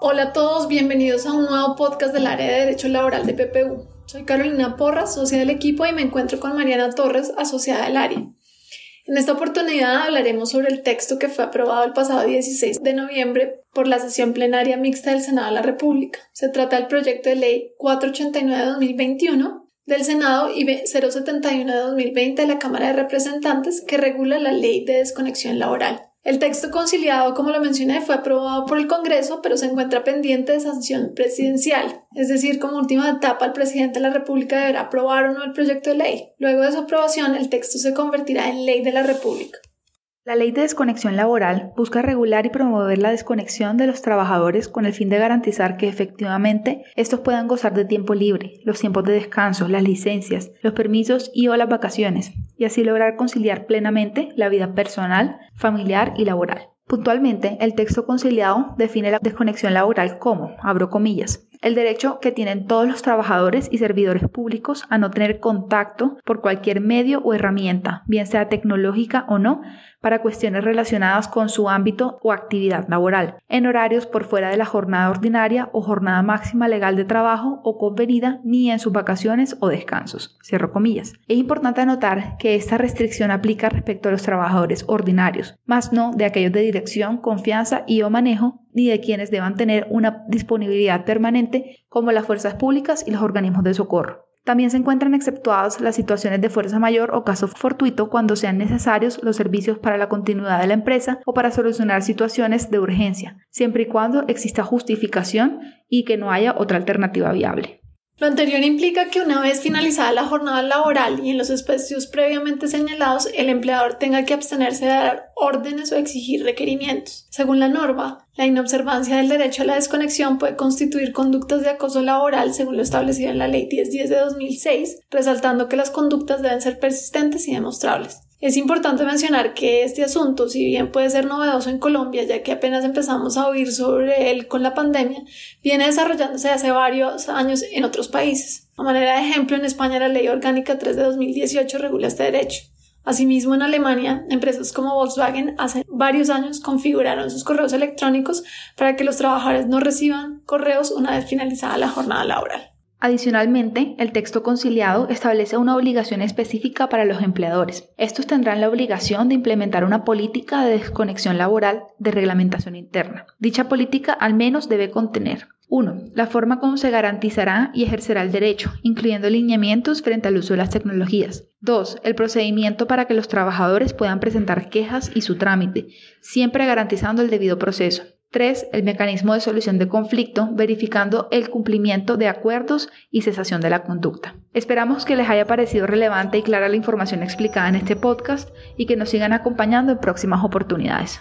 Hola a todos, bienvenidos a un nuevo podcast del área de Derecho Laboral de PPU. Soy Carolina Porras, socia del equipo, y me encuentro con Mariana Torres, asociada del área. En esta oportunidad hablaremos sobre el texto que fue aprobado el pasado 16 de noviembre por la sesión plenaria mixta del Senado de la República. Se trata del proyecto de Ley 489 de 2021 del Senado y 071 de 2020 de la Cámara de Representantes, que regula la Ley de Desconexión Laboral. El texto conciliado, como lo mencioné, fue aprobado por el Congreso, pero se encuentra pendiente de sanción presidencial. Es decir, como última etapa, el presidente de la República deberá aprobar o no el proyecto de ley. Luego de su aprobación, el texto se convertirá en ley de la República. La Ley de Desconexión Laboral busca regular y promover la desconexión de los trabajadores con el fin de garantizar que efectivamente estos puedan gozar de tiempo libre, los tiempos de descanso, las licencias, los permisos y o las vacaciones, y así lograr conciliar plenamente la vida personal, familiar y laboral. Puntualmente, el texto conciliado define la desconexión laboral como, abro comillas, el derecho que tienen todos los trabajadores y servidores públicos a no tener contacto por cualquier medio o herramienta, bien sea tecnológica o no, para cuestiones relacionadas con su ámbito o actividad laboral, en horarios por fuera de la jornada ordinaria o jornada máxima legal de trabajo o convenida, ni en sus vacaciones o descansos. Cierro comillas. Es importante anotar que esta restricción aplica respecto a los trabajadores ordinarios, más no de aquellos de dirección, confianza y o manejo, ni de quienes deban tener una disponibilidad permanente como las fuerzas públicas y los organismos de socorro. También se encuentran exceptuadas las situaciones de fuerza mayor o caso fortuito cuando sean necesarios los servicios para la continuidad de la empresa o para solucionar situaciones de urgencia, siempre y cuando exista justificación y que no haya otra alternativa viable. Lo anterior implica que una vez finalizada la jornada laboral y en los espacios previamente señalados, el empleador tenga que abstenerse de dar órdenes o exigir requerimientos. Según la norma, la inobservancia del derecho a la desconexión puede constituir conductas de acoso laboral según lo establecido en la Ley 1010 de 2006, resaltando que las conductas deben ser persistentes y demostrables. Es importante mencionar que este asunto, si bien puede ser novedoso en Colombia, ya que apenas empezamos a oír sobre él con la pandemia, viene desarrollándose hace varios años en otros países. A manera de ejemplo, en España la Ley Orgánica 3 de 2018 regula este derecho. Asimismo, en Alemania, empresas como Volkswagen hace varios años configuraron sus correos electrónicos para que los trabajadores no reciban correos una vez finalizada la jornada laboral. Adicionalmente, el texto conciliado establece una obligación específica para los empleadores. Estos tendrán la obligación de implementar una política de desconexión laboral de reglamentación interna. Dicha política al menos debe contener: 1. La forma como se garantizará y ejercerá el derecho, incluyendo lineamientos frente al uso de las tecnologías. 2. El procedimiento para que los trabajadores puedan presentar quejas y su trámite, siempre garantizando el debido proceso. 3. El mecanismo de solución de conflicto, verificando el cumplimiento de acuerdos y cesación de la conducta. Esperamos que les haya parecido relevante y clara la información explicada en este podcast y que nos sigan acompañando en próximas oportunidades.